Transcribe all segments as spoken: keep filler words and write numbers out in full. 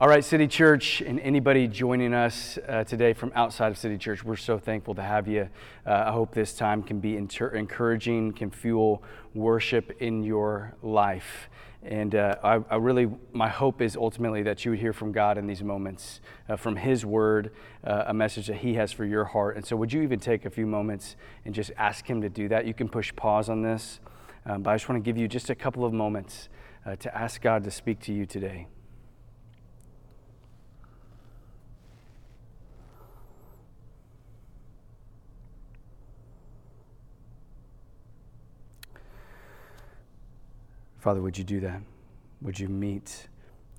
All right, City Church, and anybody joining us uh, today from outside of City Church, we're so thankful to have you. Uh, I hope this time can be inter- encouraging, can fuel worship in your life. And uh, I, I really, my hope is ultimately that you would hear from God in these moments, uh, from His Word, uh, a message that He has for your heart. And so would you even take a few moments and just ask Him to do that? You can push pause on this, um, but I just want to give you just a couple of moments uh, to ask God to speak to you today. Father, would you do that? Would you meet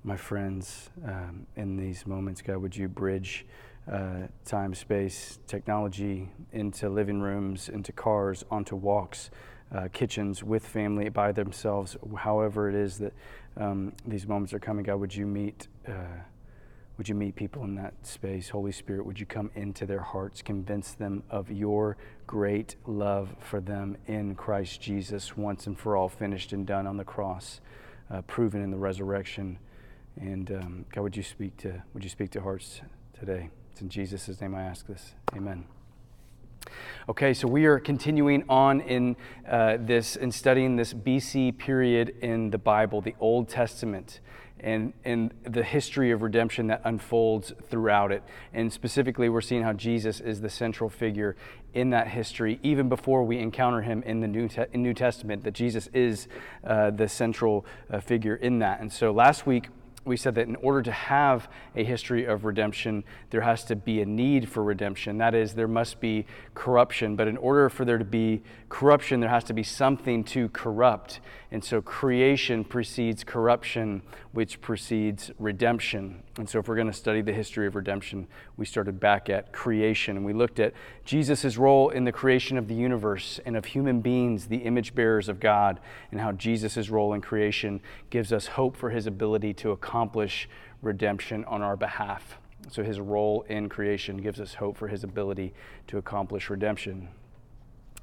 my friends um, in these moments? God, would you bridge uh, time, space, technology into living rooms, into cars, onto walks, uh, kitchens, with family, by themselves, however it is that um, these moments are coming. God, would you meet uh, would you meet people in that space? Holy Spirit, would you come into their hearts, convince them of your great love for them in Christ Jesus, once and for all, finished and done on the cross, uh, proven in the resurrection. And um, God, would you speak to would you speak to hearts today? It's in Jesus' name I ask this. Amen. Okay, so we are continuing on in uh, this in studying this B C period in the Bible, the Old Testament. And, and the history of redemption that unfolds throughout it. And specifically, we're seeing how Jesus is the central figure in that history, even before we encounter him in the New, Te- in New Testament, that Jesus is uh, the central uh, figure in that. And so last week, we said that in order to have a history of redemption, there has to be a need for redemption. That is, there must be corruption. But in order for there to be corruption, there has to be something to corrupt. And so creation precedes corruption, which precedes redemption. And so if we're going to study the history of redemption, we started back at creation. And we looked at Jesus' role in the creation of the universe and of human beings, the image bearers of God, and how Jesus' role in creation gives us hope for his ability to accomplish accomplish redemption on our behalf. So his role in creation gives us hope for his ability to accomplish redemption.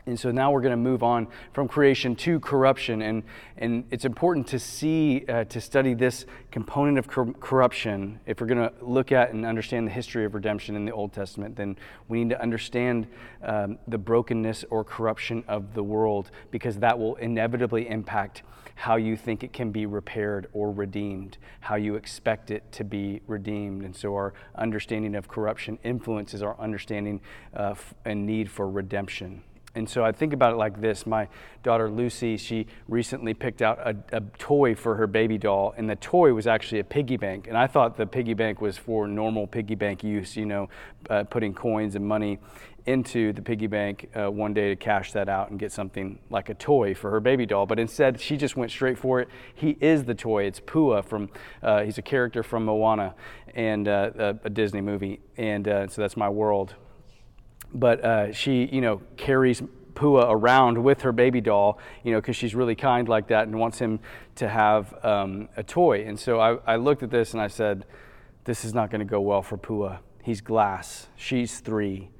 And so now we're going to move on from creation to corruption, and and it's important to see uh, to study this component of cor- corruption. If we're going to look at and understand the history of redemption in the Old Testament, then we need to understand um, the brokenness or corruption of the world, because that will inevitably impact how you think it can be repaired or redeemed, how you expect it to be redeemed. And so our understanding of corruption influences our understanding uh, f- and need for redemption. And so I think about it like this. My daughter Lucy, she recently picked out a, a toy for her baby doll, and the toy was actually a piggy bank. And I thought the piggy bank was for normal piggy bank use, you know, uh, putting coins and money into the piggy bank uh, one day to cash that out and get something like a toy for her baby doll. But instead, she just went straight for it. He is the toy. It's Pua from, uh, he's a character from Moana, and uh, a, a Disney movie. And uh, so that's my world. But uh, she, you know, carries Pua around with her baby doll, you know, because she's really kind like that and wants him to have um, a toy. And so I, I looked at this and I said, this is not going to go well for Pua. He's glass. She's three.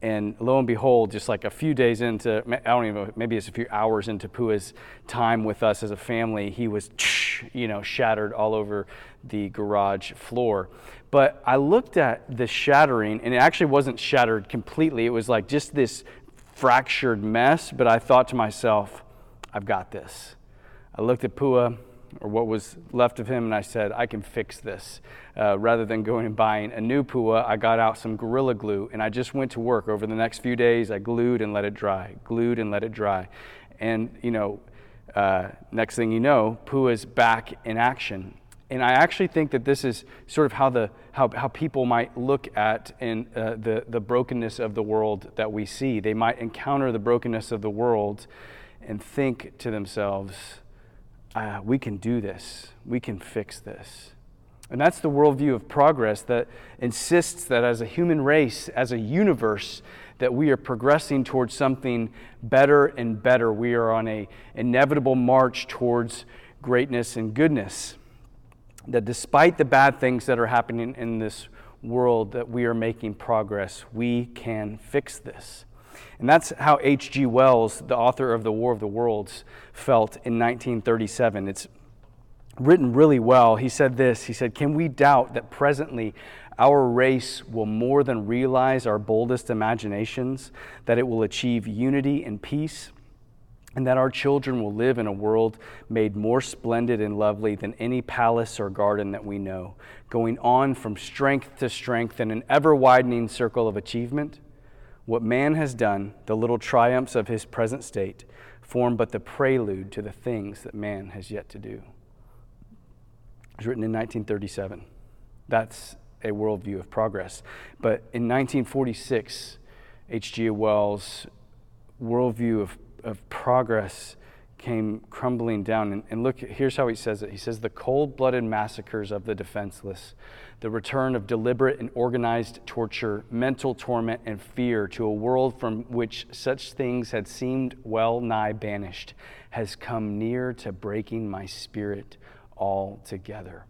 And lo and behold, just like a few days into, I don't even know, maybe it's a few hours into Pua's time with us as a family, he was, you know, shattered all over the garage floor. But I looked at the shattering, and it actually wasn't shattered completely. It was like just this fractured mess. But I thought to myself, I've got this. I looked at Pua, or what was left of him, and I said, I can fix this. Uh, rather than going and buying a new Pua, I got out some Gorilla Glue, and I just went to work. Over the next few days, I glued and let it dry, glued and let it dry. And, you know, uh, next thing you know, Pua's back in action. And I actually think that this is sort of how the how, how people might look at and uh, the, the brokenness of the world that we see. They might encounter the brokenness of the world and think to themselves, Uh, we can do this. We can fix this. And that's the worldview of progress that insists that as a human race, as a universe, that we are progressing towards something better and better. We are on an inevitable march towards greatness and goodness. That despite the bad things that are happening in this world, that we are making progress. We can fix this. And that's how H G Wells, the author of The War of the Worlds, felt in nineteen thirty-seven. It's written really well. He said this, he said, "Can we doubt that presently our race will more than realize our boldest imaginations, that it will achieve unity and peace, and that our children will live in a world made more splendid and lovely than any palace or garden that we know, going on from strength to strength in an ever-widening circle of achievement? What man has done, the little triumphs of his present state, form but the prelude to the things that man has yet to do." It was written in nineteen thirty-seven. That's a worldview of progress. But in nineteen forty-six, H G Wells' worldview of, of progress came crumbling down. And, and look, here's how he says it. He says, "The cold-blooded massacres of the defenseless, the return of deliberate and organized torture, mental torment, and fear to a world from which such things had seemed well nigh banished, has come near to breaking my spirit altogether.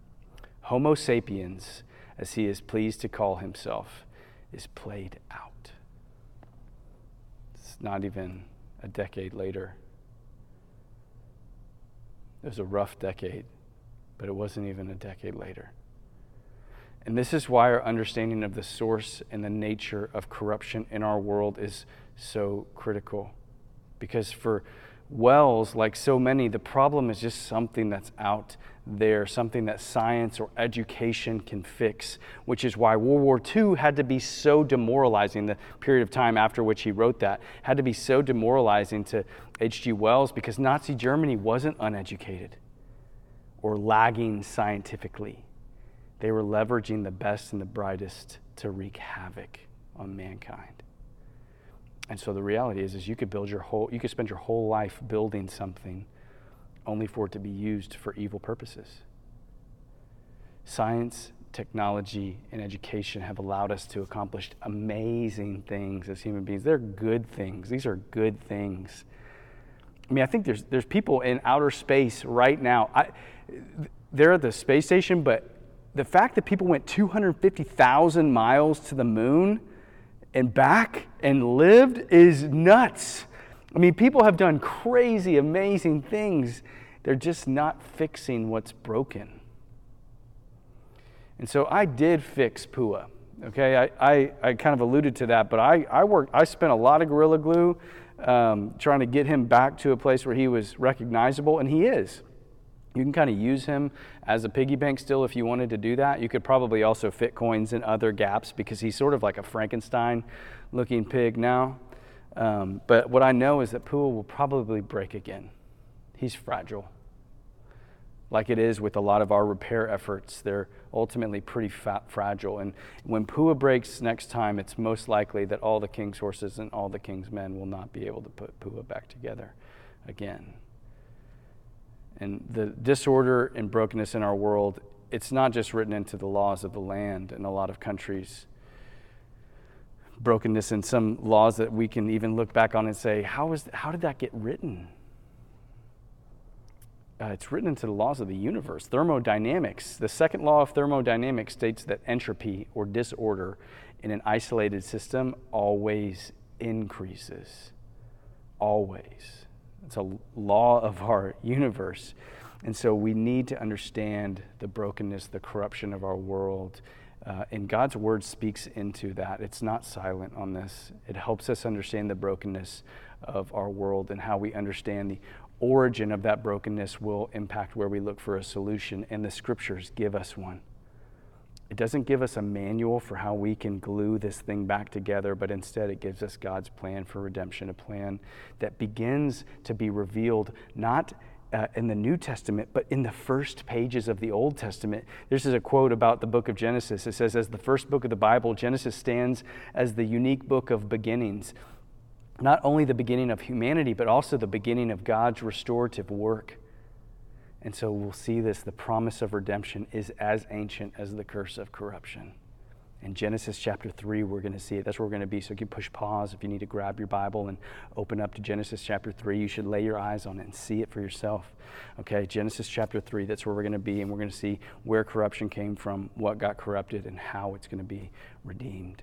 Homo sapiens, as he is pleased to call himself, is played out." It's not even a decade later. It was a rough decade, but it wasn't even a decade later. And this is why our understanding of the source and the nature of corruption in our world is so critical. Because for Wells, like so many, the problem is just something that's out there, something that science or education can fix, which is why World War Two had to be so demoralizing. The period of time after which he wrote that had to be so demoralizing to H G Wells, because Nazi Germany wasn't uneducated or lagging scientifically. They were leveraging the best and the brightest to wreak havoc on mankind. And so the reality is, is you could build your whole, you could spend your whole life building something only for it to be used for evil purposes. Science, technology, and education have allowed us to accomplish amazing things as human beings. They're good things. These are good things. I mean, I think there's there's people in outer space right now. I, they're at the space station, but the fact that people went two hundred fifty thousand miles to the moon and back and lived is nuts. I mean, people have done crazy, amazing things. They're just not fixing what's broken. And so I did fix Pua, okay? I, I, I kind of alluded to that, but I, I worked, I spent a lot of Gorilla Glue um, trying to get him back to a place where he was recognizable, and he is. You can kind of use him as a piggy bank still if you wanted to do that. You could probably also fit coins in other gaps because he's sort of like a Frankenstein-looking pig now. Um, but what I know is that Pua will probably break again. He's fragile. Like it is with a lot of our repair efforts, they're ultimately pretty fat, fragile. And when Pua breaks next time, it's most likely that all the king's horses and all the king's men will not be able to put Pua back together again. And the disorder and brokenness in our world, it's not just written into the laws of the land in a lot of countries. Brokenness in some laws that we can even look back on and say, how is how did that get written? Uh, it's written into the laws of the universe. Thermodynamics, the second law of thermodynamics states that entropy or disorder in an isolated system always increases. Always. It's a law of our universe. And so we need to understand the brokenness, the corruption of our world. Uh, and God's word speaks into that. It's not silent on this. It helps us understand the brokenness of our world, and how we understand the origin of that brokenness will impact where we look for a solution. And the scriptures give us one. It doesn't give us a manual for how we can glue this thing back together, but instead it gives us God's plan for redemption, a plan that begins to be revealed not Uh, in the New Testament, but in the first pages of the Old Testament. This is a quote about the book of Genesis. It says, as the first book of the Bible, Genesis stands as the unique book of beginnings. Not only the beginning of humanity, but also the beginning of God's restorative work. And so we'll see this, the promise of redemption is as ancient as the curse of corruption. In Genesis chapter three, we're going to see it. That's where we're going to be. So you can push pause if you need to grab your Bible and open up to Genesis chapter three. You should lay your eyes on it and see it for yourself. Okay, Genesis chapter three, that's where we're going to be. And we're going to see where corruption came from, what got corrupted, and how it's going to be redeemed.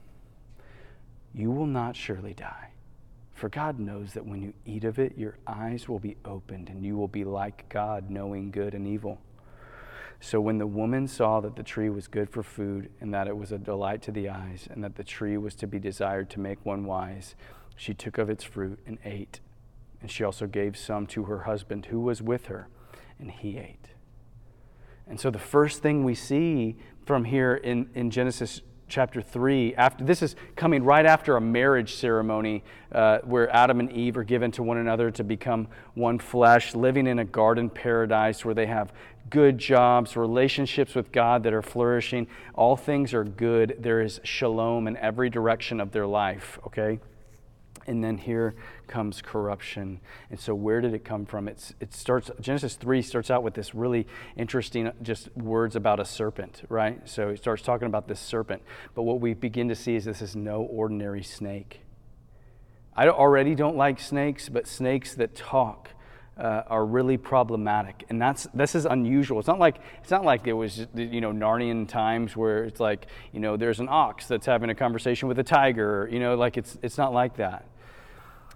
'You will not surely die, for God knows that when you eat of it, your eyes will be opened, and you will be like God, knowing good and evil.' So when the woman saw that the tree was good for food, and that it was a delight to the eyes, and that the tree was to be desired to make one wise, she took of its fruit and ate. And she also gave some to her husband who was with her, and he ate." And so the first thing we see from here in, in Genesis chapter three, after this is coming right after a marriage ceremony uh, where Adam and Eve are given to one another to become one flesh, living in a garden paradise where they have good jobs, relationships with God that are flourishing. All things are good. There is shalom in every direction of their life, okay? And then here comes corruption. And so where did it come from? It's, it starts, Genesis three starts out with this really interesting just words about a serpent, right? So it starts talking about this serpent. But what we begin to see is this is no ordinary snake. I already don't like snakes, but snakes that talk uh, are really problematic. And that's this is unusual. It's not like it's not like there was, you know, Narnian times where it's like, you know, there's an ox that's having a conversation with a tiger. You know, like it's it's not like that.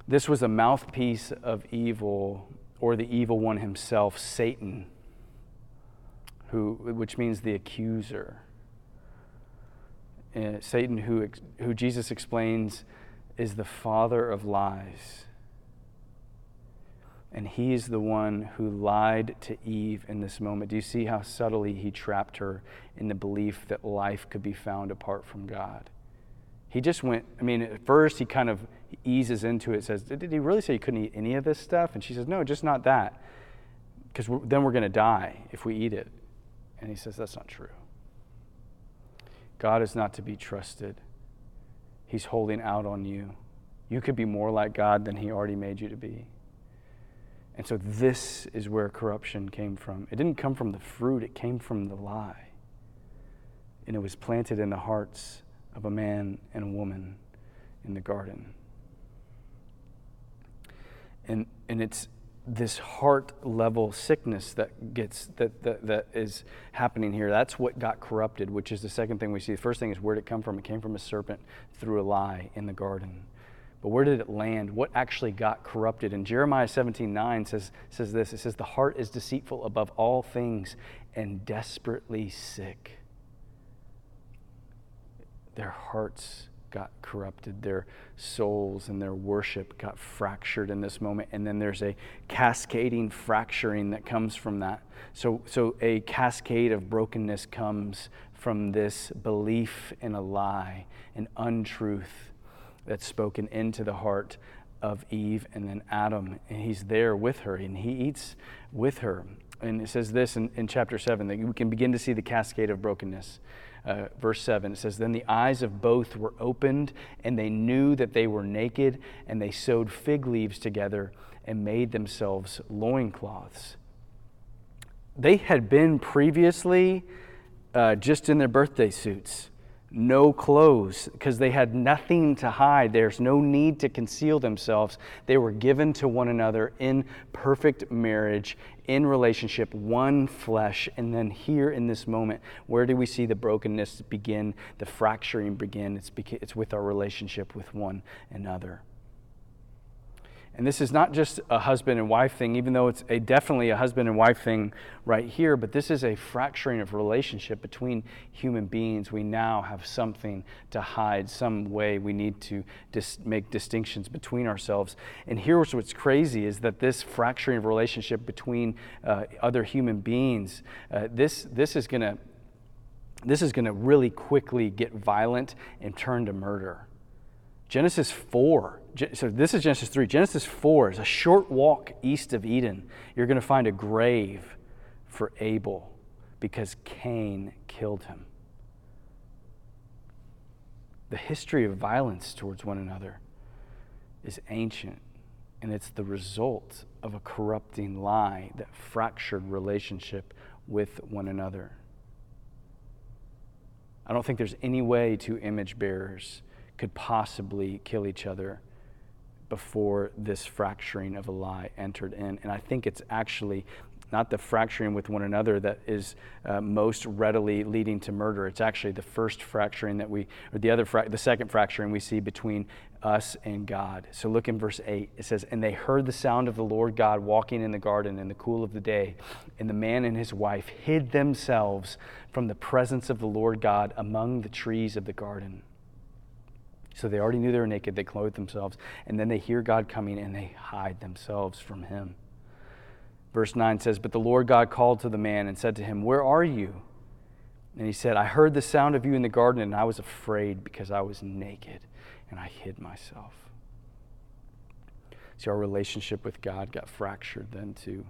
This was a mouthpiece of evil, or the evil one himself, Satan, who, which means the accuser. And Satan, who, who Jesus explains, is the father of lies. And he is the one who lied to Eve in this moment. Do you see how subtly he trapped her in the belief that life could be found apart from God? He just went, I mean, at first he kind of eases into it, says, did he really say you couldn't eat any of this stuff? And she says, no, just not that, because then we're going to die if we eat it. And he says, that's not true. God is not to be trusted. He's holding out on you. You could be more like God than he already made you to be. And so this is where corruption came from. It didn't come from the fruit, it came from the lie. And it was planted in the hearts of a man and a woman in the garden. And and it's this heart level sickness that gets that, that that is happening here. That's what got corrupted, which is the second thing we see. The first thing is, where did it come from? It came from a serpent through a lie in the garden. But where did it land? What actually got corrupted? And Jeremiah seventeen nine says says this. It says, "The heart is deceitful above all things and desperately sick." Their hearts got corrupted, their souls and their worship got fractured in this moment, and then there's a cascading fracturing that comes from that. So, so a cascade of brokenness comes from this belief in a lie, an untruth that's spoken into the heart of Eve and then Adam, and he's there with her, and he eats with her. And it says this in, in chapter seven, that we can begin to see the cascade of brokenness. Uh, verse seven, it says, "Then the eyes of both were opened, and they knew that they were naked, and they sewed fig leaves together and made themselves loincloths." They had been previously uh, just in their birthday suits, no clothes, because they had nothing to hide. There's no need to conceal themselves. They were given to one another in perfect marriage, in relationship, one flesh. And then here in this moment, where do we see the brokenness begin, the fracturing begin? It's it's with our relationship with one another. And this is not just a husband and wife thing, even though it's a definitely a husband and wife thing right here, but this is a fracturing of relationship between human beings. We now have something to hide, some way we need to dis- make distinctions between ourselves. And here's what's crazy, is that this fracturing of relationship between uh, other human beings, uh, this this is gonna this is gonna really quickly get violent and turn to murder. Genesis four, so this is Genesis three. Genesis four is a short walk east of Eden. You're going to find a grave for Abel because Cain killed him. The history of violence towards one another is ancient. and it's the result of a corrupting lie that fractured relationship with one another. I don't think there's any way two image bearers could possibly kill each other before this fracturing of a lie entered in. And I think it's actually not the fracturing with one another that is uh, most readily leading to murder. It's actually the first fracturing that we, or the other, fra- the second fracturing we see between us and God. So look in verse eight. It says, "And they heard the sound of the Lord God walking in the garden in the cool of the day. And the man and his wife hid themselves from the presence of the Lord God among the trees of the garden." So they already knew they were naked. They clothed themselves. And then they hear God coming and they hide themselves from him. Verse nine says, "But the Lord God called to the man and said to him, 'Where are you?' And he said, 'I heard the sound of you in the garden, and I was afraid because I was naked, and I hid myself.'" See, our relationship with God got fractured then too.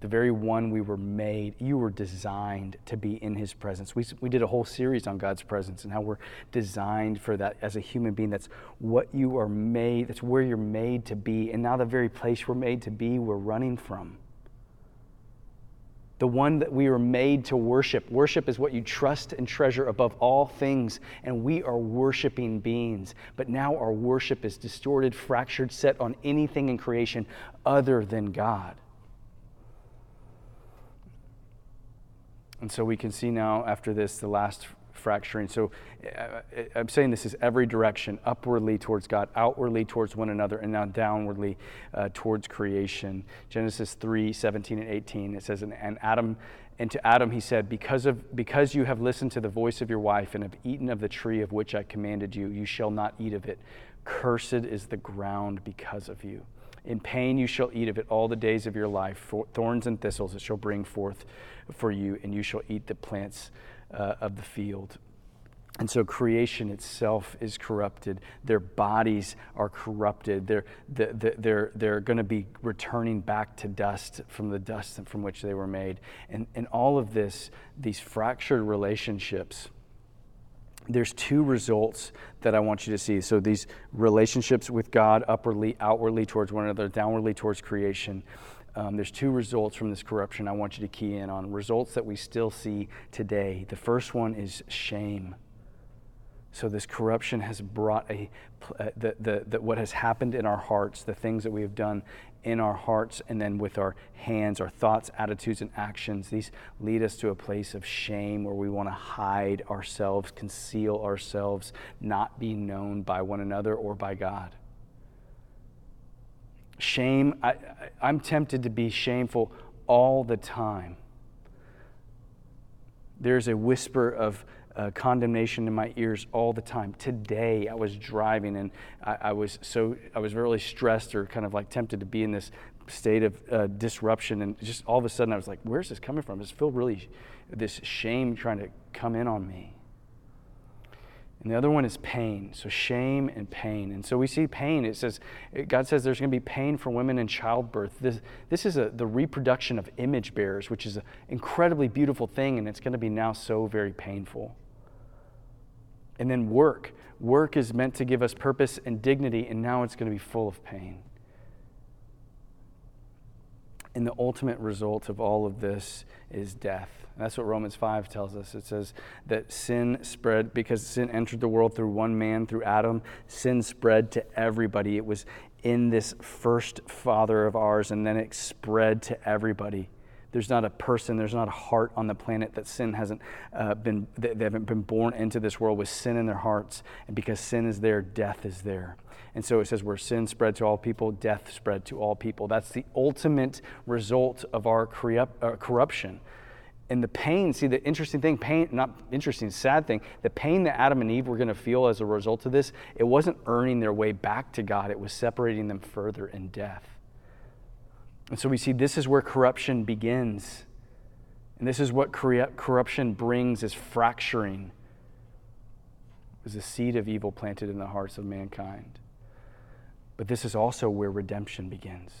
The very one we were made, you were designed to be in his presence. We, we did a whole series on God's presence and how we're designed for that as a human being. That's what you are made, that's where you're made to be. And now the very place we're made to be, we're running from. The one that we were made to worship. Worship is what you trust and treasure above all things, and we are worshiping beings. But now our worship is distorted, fractured, set on anything in creation other than God. And so we can see now after this, the last fracturing. So I'm saying this is every direction, upwardly towards God, outwardly towards one another, and now downwardly uh, towards creation. Genesis three, seventeen and eighteen, it says, and, and Adam, and to Adam he said, because of because you have listened to the voice of your wife and have eaten of the tree of which I commanded you, you shall not eat of it. Cursed is the ground because of you. In pain you shall eat of it all the days of your life. Thorns and thistles it shall bring forth for you, and you shall eat the plants Uh, of the field. And so creation itself is corrupted. Their bodies are corrupted. They're, they're, they're, they're going to be returning back to dust, from the dust from which they were made. And, and all of this, these fractured relationships, there's two results that I want you to see. So these relationships with God, upwardly, outwardly towards one another, downwardly towards creation. Um, there's two results from this corruption I want you to key in on, results that we still see today. The first one is shame. So this corruption has brought a, uh, the, the, the, what has happened in our hearts, the things that we have done in our hearts, and then with our hands, our thoughts, attitudes, and actions. These lead us to a place of shame where we want to hide ourselves, conceal ourselves, not be known by one another or by God. Shame, I, I, I'm tempted to be shameful all the time. There's a whisper of uh, condemnation in my ears all the time. Today, I was driving and I, I was so, I was really stressed or kind of like tempted to be in this state of uh, disruption. And just all of a sudden I was like, where's this coming from? I just feel really this shame trying to come in on me. And the other one is pain. So shame and pain. And so we see pain. It says, God says there's going to be pain for women in childbirth. This, this is a, the reproduction of image bearers, which is an incredibly beautiful thing, and it's going to be now so very painful. And then work. Work is meant to give us purpose and dignity, and now it's going to be full of pain. And the ultimate result of all of this is death. And that's what Romans five tells us. It says that sin spread, because sin entered the world through one man, through Adam, sin spread to everybody. It was in this first father of ours, and then it spread to everybody. There's not a person, there's not a heart on the planet that sin hasn't uh, been, they haven't been born into this world with sin in their hearts. And because sin is there, death is there. And so it says where sin spread to all people, death spread to all people. That's the ultimate result of our cre- uh, corruption. And the pain, see the interesting thing, pain, not interesting, sad thing, the pain that Adam and Eve were going to feel as a result of this, it wasn't earning their way back to God. It was separating them further in death. And so we see this is where corruption begins. And this is what corruption brings, is fracturing. It was a seed of evil planted in the hearts of mankind. But this is also where redemption begins.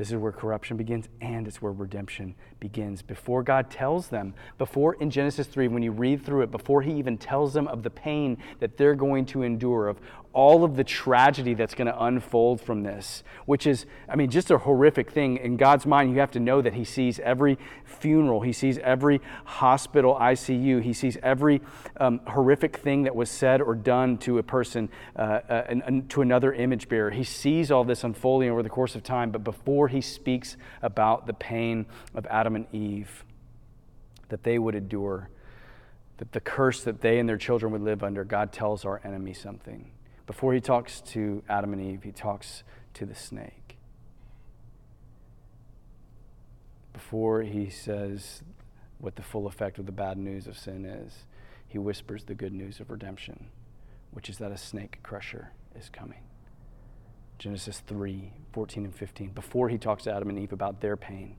This is where corruption begins, and it's where redemption begins. Before God tells them, before in Genesis three, when you read through it, before he even tells them of the pain that they're going to endure, of all of the tragedy that's going to unfold from this, which is, I mean, just a horrific thing. In God's mind, you have to know that he sees every funeral. He sees every hospital I C U. He sees every um, horrific thing that was said or done to a person, uh, uh, and, and to another image bearer. He sees all this unfolding over the course of time, but before he speaks about the pain of Adam and Eve, that they would endure, that the curse that they and their children would live under, God tells our enemy something. Before he talks to Adam and Eve, he talks to the snake. Before he says what the full effect of the bad news of sin is, he whispers the good news of redemption, which is that a snake crusher is coming. Genesis three, fourteen and fifteen. Before he talks to Adam and Eve about their pain,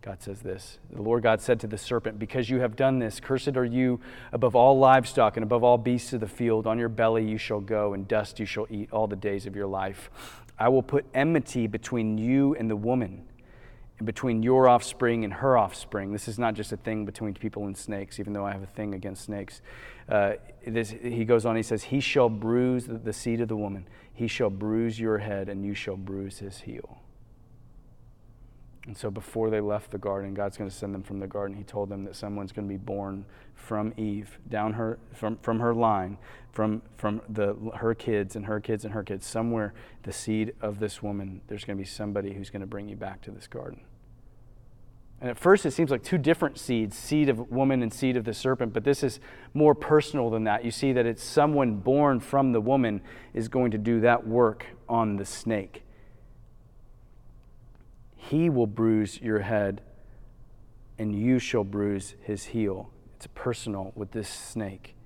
God says this. The Lord God said to the serpent, because you have done this, cursed are you above all livestock and above all beasts of the field. On your belly you shall go, and dust you shall eat all the days of your life. I will put enmity between you and the woman, and between your offspring and her offspring. This is not just a thing between people and snakes, even though I have a thing against snakes. Uh, this, he goes on, he says, he shall bruise the seed of the woman. He shall bruise your head, and you shall bruise his heel. And so before they left the garden, God's going to send them from the garden. He told them that someone's going to be born from Eve, down her from, from her line, from from the her kids and her kids and her kids. Somewhere, the seed of this woman, there's going to be somebody who's going to bring you back to this garden. And at first it seems like two different seeds, seed of woman and seed of the serpent, but this is more personal than that. You see that it's someone born from the woman is going to do that work on the snake. He will bruise your head, and you shall bruise his heel. It's personal with this snake.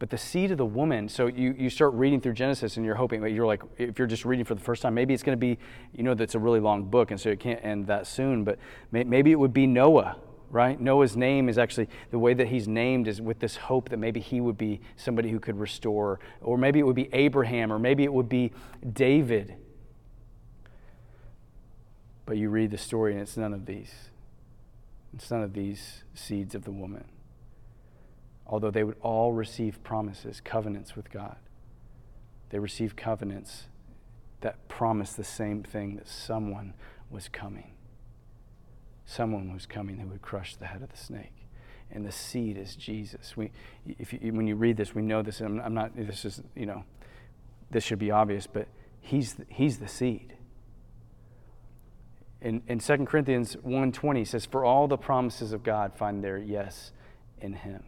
But the seed of the woman, so you, you start reading through Genesis and you're hoping, you're like, if you're just reading for the first time, maybe it's going to be, you know, that's a really long book, and so it can't end that soon, but may, maybe it would be Noah, right? Noah's name is actually, the way that he's named is with this hope that maybe he would be somebody who could restore, or maybe it would be Abraham, or maybe it would be David. But you read the story, and it's none of these. It's none of these seeds of the woman. Although they would all receive promises, covenants with God. They received covenants that promised the same thing, that someone was coming. Someone was coming who would crush the head of the snake. And the seed is Jesus. We, if you, when you read this, we know this. And I'm, I'm not, this is, you know, this should be obvious, but he's he's the seed. In, in Second Corinthians one twenty says, for all the promises of God find their yes in him.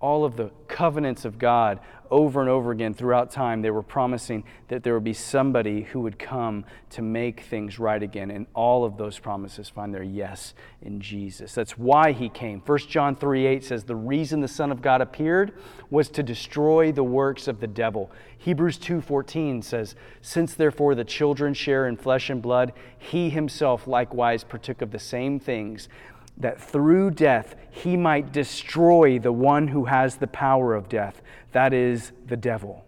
All of the covenants of God over and over again throughout time, they were promising that there would be somebody who would come to make things right again. And all of those promises find their yes in Jesus. That's why he came. First John three eight says, the reason the Son of God appeared was to destroy the works of the devil. Hebrews two fourteen says, since therefore the children share in flesh and blood, he himself likewise partook of the same things, that through death he might destroy the one who has the power of death, that is, the devil.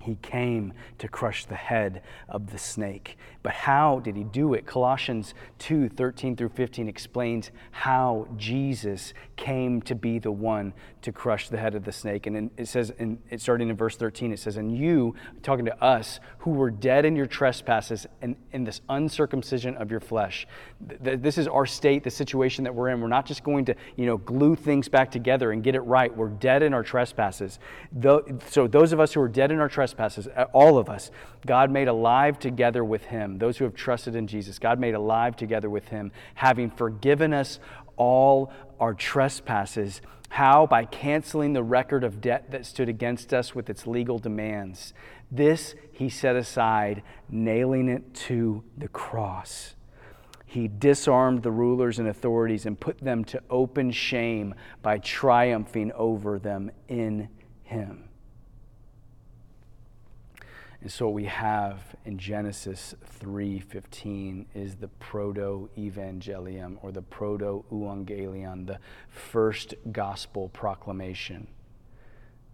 He came to crush the head of the snake. But how did he do it? Colossians two, thirteen through fifteen explains how Jesus came to be the one to crush the head of the snake. And in, it says, in, it starting in verse thirteen, it says, and you, talking to us, who were dead in your trespasses and in this uncircumcision of your flesh. Th- th- this is our state, the situation that we're in. We're not just going to, you know, glue things back together and get it right. We're dead in our trespasses. Th- so those of us who are dead in our trespasses, Trespasses, all of us, God made alive together with him. Those who have trusted in Jesus, God made alive together with him, having forgiven us all our trespasses. How? By canceling the record of debt that stood against us with its legal demands. This he set aside, nailing it to the cross. He disarmed the rulers and authorities and put them to open shame by triumphing over them in him. And so what we have in Genesis three fifteen is the proto-evangelium, or the proto-euangelion, the first gospel proclamation.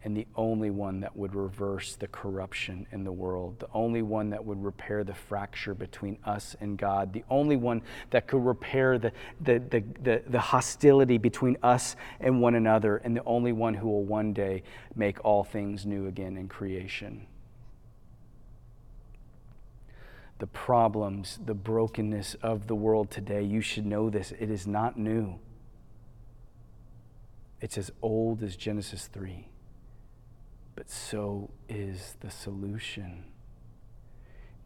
and the only one that would reverse the corruption in the world, the only one that would repair the fracture between us and God, the only one that could repair the, the, the, the, the hostility between us and one another, and the only one who will one day make all things new again in creation. The problems, the brokenness of the world today, you should know this, it is not new. It's as old as Genesis three. But so is the solution.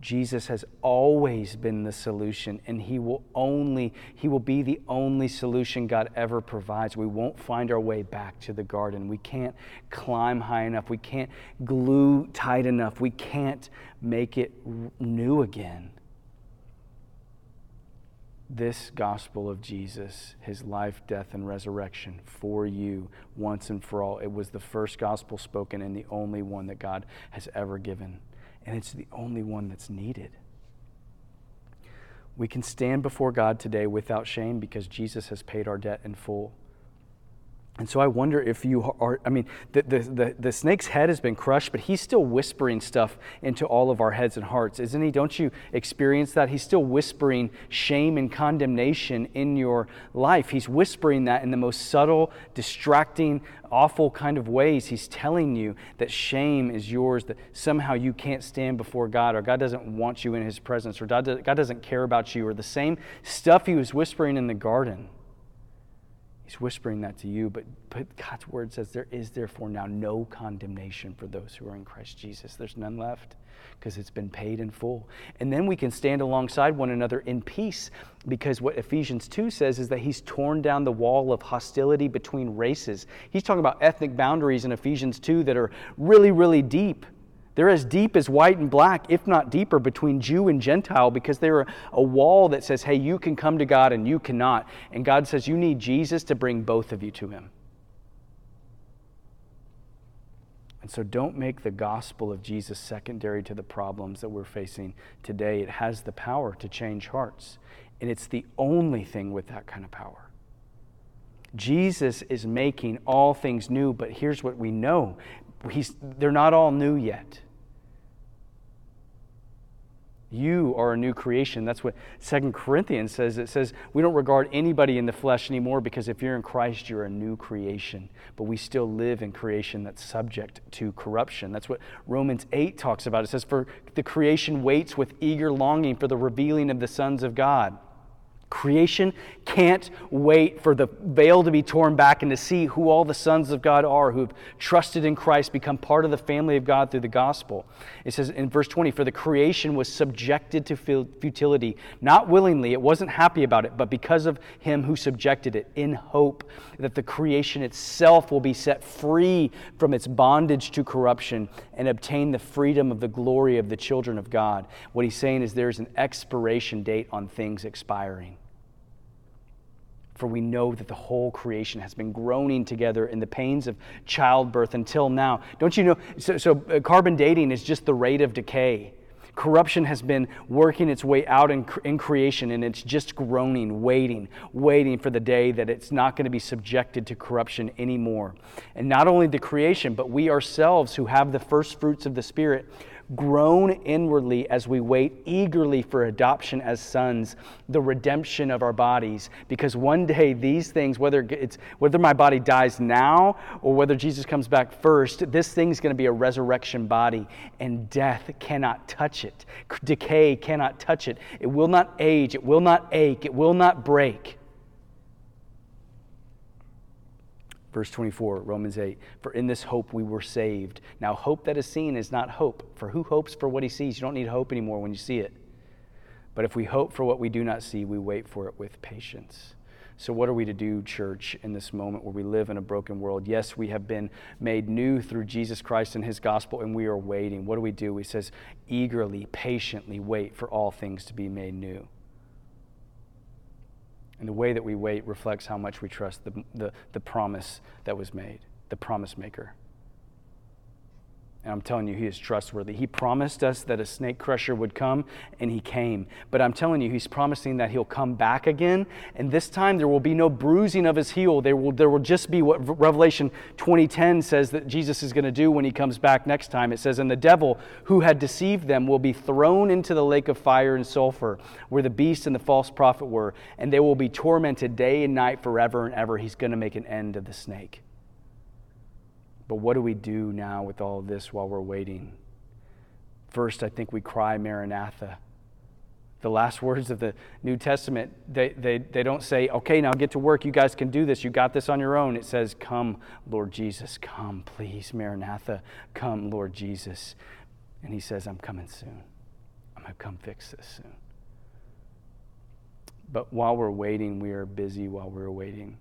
Jesus has always been the solution, and he will only, he will be the only solution God ever provides. We won't find our way back to the garden. We can't climb high enough. We can't glue tight enough. We can't make it new again. This gospel of Jesus, his life, death, and resurrection for you once and for all. It was the first gospel spoken and the only one that God has ever given. And it's the only one that's needed. We can stand before God today without shame because Jesus has paid our debt in full. And so I wonder if you are, I mean, the, the, the, the snake's head has been crushed, but he's still whispering stuff into all of our heads and hearts, isn't he? Don't you experience that? He's still whispering shame and condemnation in your life. He's whispering that in the most subtle, distracting, awful kind of ways. He's telling you that shame is yours, that somehow you can't stand before God, or God doesn't want you in his presence, or God doesn't care about you, or the same stuff he was whispering in the garden. He's whispering that to you, but, but God's word says there is therefore now no condemnation for those who are in Christ Jesus. There's none left because it's been paid in full. And then we can stand alongside one another in peace because what Ephesians two says is that he's torn down the wall of hostility between races. He's talking about ethnic boundaries in Ephesians two that are really, really deep. They're as deep as white and black, if not deeper, between Jew and Gentile because they're a wall that says, hey, you can come to God and you cannot. And God says, you need Jesus to bring both of you to him. And so don't make the gospel of Jesus secondary to the problems that we're facing today. It has the power to change hearts. And it's the only thing with that kind of power. Jesus is making all things new, but here's what we know. He's, they're not all new yet. You are a new creation. That's what Second Corinthians says. It says we don't regard anybody in the flesh anymore because if you're in Christ, you're a new creation. But we still live in creation that's subject to corruption. That's what Romans eight talks about. It says, for the creation waits with eager longing for the revealing of the sons of God. Creation can't wait for the veil to be torn back and to see who all the sons of God are who have trusted in Christ, become part of the family of God through the gospel. It says in verse twenty, for the creation was subjected to futility, not willingly, it wasn't happy about it, but because of him who subjected it, in hope that the creation itself will be set free from its bondage to corruption and obtain the freedom of the glory of the children of God. What he's saying is there's an expiration date on things expiring. For we know that the whole creation has been groaning together in the pains of childbirth until now. Don't you know? So, so carbon dating is just the rate of decay. Corruption has been working its way out in, in creation, and it's just groaning, waiting, waiting for the day that it's not going to be subjected to corruption anymore. And not only the creation, but we ourselves who have the first fruits of the Spirit groan inwardly as we wait eagerly for adoption as sons, the redemption of our bodies. Because one day these things, whether it's whether my body dies now or whether Jesus comes back first, this thing's going to be a resurrection body, and death cannot touch it. Decay cannot touch it. It will not age. It will not ache. It will not break. Verse twenty-four, Romans eight, for in this hope we were saved. Now hope that is seen is not hope. For who hopes for what he sees? You don't need hope anymore when you see it. But if we hope for what we do not see, we wait for it with patience. So what are we to do, church, in this moment where we live in a broken world? Yes, we have been made new through Jesus Christ and his gospel, and we are waiting. What do we do? He says, eagerly, patiently wait for all things to be made new. And the way that we wait reflects how much we trust the, the, the promise that was made, the promise maker. And I'm telling you, he is trustworthy. He promised us that a snake crusher would come, and he came. But I'm telling you, he's promising that he'll come back again. And this time there will be no bruising of his heel. There will, there will just be what Revelation twenty ten says that Jesus is going to do when he comes back next time. It says, and the devil who had deceived them will be thrown into the lake of fire and sulfur, where the beast and the false prophet were. And they will be tormented day and night forever and ever. He's going to make an end of the snake. But what do we do now with all of this while we're waiting? First, I think we cry, Maranatha. The last words of the New Testament, they, they, they don't say, okay, now get to work. You guys can do this. You got this on your own. It says, come, Lord Jesus. Come, please, Maranatha. Come, Lord Jesus. And he says, I'm coming soon. I'm going to come fix this soon. But while we're waiting, we are busy while we're waiting.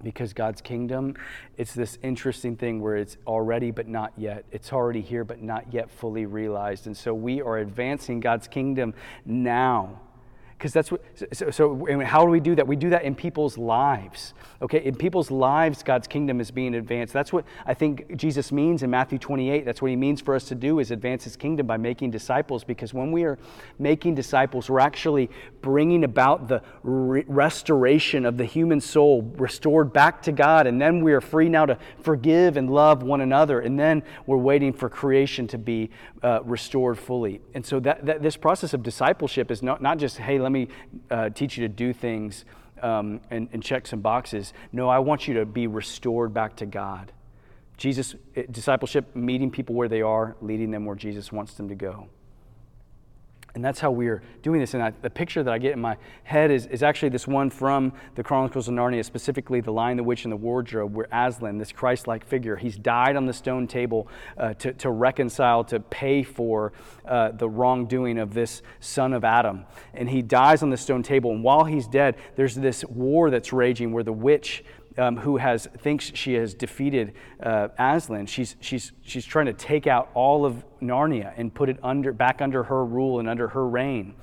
Because God's kingdom, it's this interesting thing where it's already but not yet. It's already here but not yet fully realized. And so we are advancing God's kingdom now. Because that's what, so, so how do we do that? We do that in people's lives, okay? In people's lives, God's kingdom is being advanced. That's what I think Jesus means in Matthew twenty-eight. That's what he means for us to do, is advance his kingdom by making disciples. Because when we are making disciples, we're actually bringing about the re- restoration of the human soul, restored back to God. And then we are free now to forgive and love one another. And then we're waiting for creation to be uh, restored fully. And so that, that this process of discipleship is not, not just, hey, let me uh, teach you to do things um, and, and check some boxes. No, I want you to be restored back to God. Jesus, discipleship, meeting people where they are, leading them where Jesus wants them to go. And that's how we're doing this. And I, the picture that I get in my head is, is actually this one from the Chronicles of Narnia, specifically The Lion, the Witch, and the Wardrobe, where Aslan, this Christ-like figure, he's died on the stone table uh, to, to reconcile, to pay for uh, the wrongdoing of this son of Adam. And he dies on the stone table. And while he's dead, there's this war that's raging where the witch, Um, who has thinks she has defeated uh, Aslan. She's she's she's trying to take out all of Narnia and put it under back under her rule and under her reign.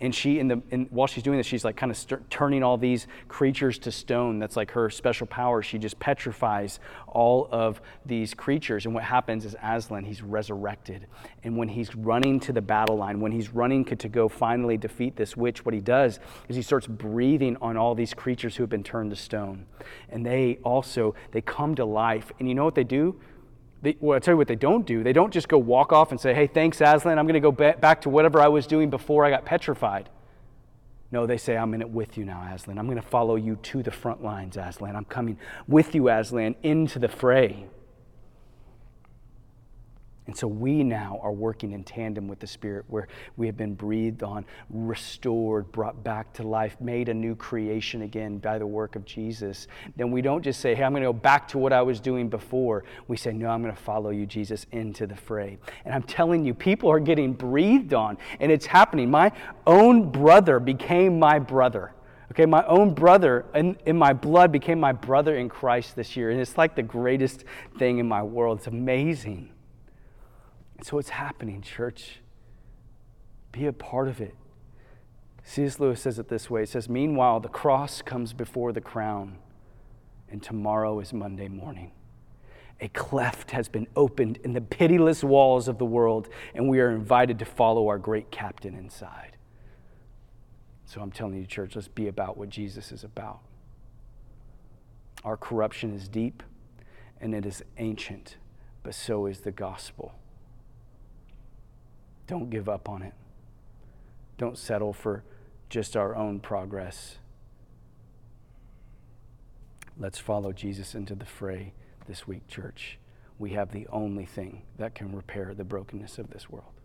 And she in the in, while she's doing this, she's like kind of st- turning all these creatures to stone. That's like her special power. She just petrifies all of these creatures. And what happens is Aslan, he's resurrected. And when he's running to the battle line, when he's running to go finally defeat this witch, what he does is he starts breathing on all these creatures who have been turned to stone. And they also, they come to life. And you know what they do? They, well, I'll tell you what they don't do. They don't just go walk off and say, hey, thanks, Aslan. I'm going to go ba- back to whatever I was doing before I got petrified. No, they say, I'm in it with you now, Aslan. I'm going to follow you to the front lines, Aslan. I'm coming with you, Aslan, into the fray. And so we now are working in tandem with the Spirit, where we have been breathed on, restored, brought back to life, made a new creation again by the work of Jesus. Then we don't just say, hey, I'm going to go back to what I was doing before. We say, no, I'm going to follow you, Jesus, into the fray. And I'm telling you, people are getting breathed on, and it's happening. My own brother became my brother. Okay, my own brother in, in my blood became my brother in Christ this year. And it's like the greatest thing in my world. It's amazing. So it's happening, church. Be a part of it. C S Lewis says it this way. It says, meanwhile, the cross comes before the crown, and tomorrow is Monday morning. A cleft has been opened in the pitiless walls of the world, and we are invited to follow our great captain inside. So I'm telling you, church, let's be about what Jesus is about. Our corruption is deep, and it is ancient, but so is the gospel. Don't give up on it. Don't settle for just our own progress. Let's follow Jesus into the fray this week, church. We have the only thing that can repair the brokenness of this world.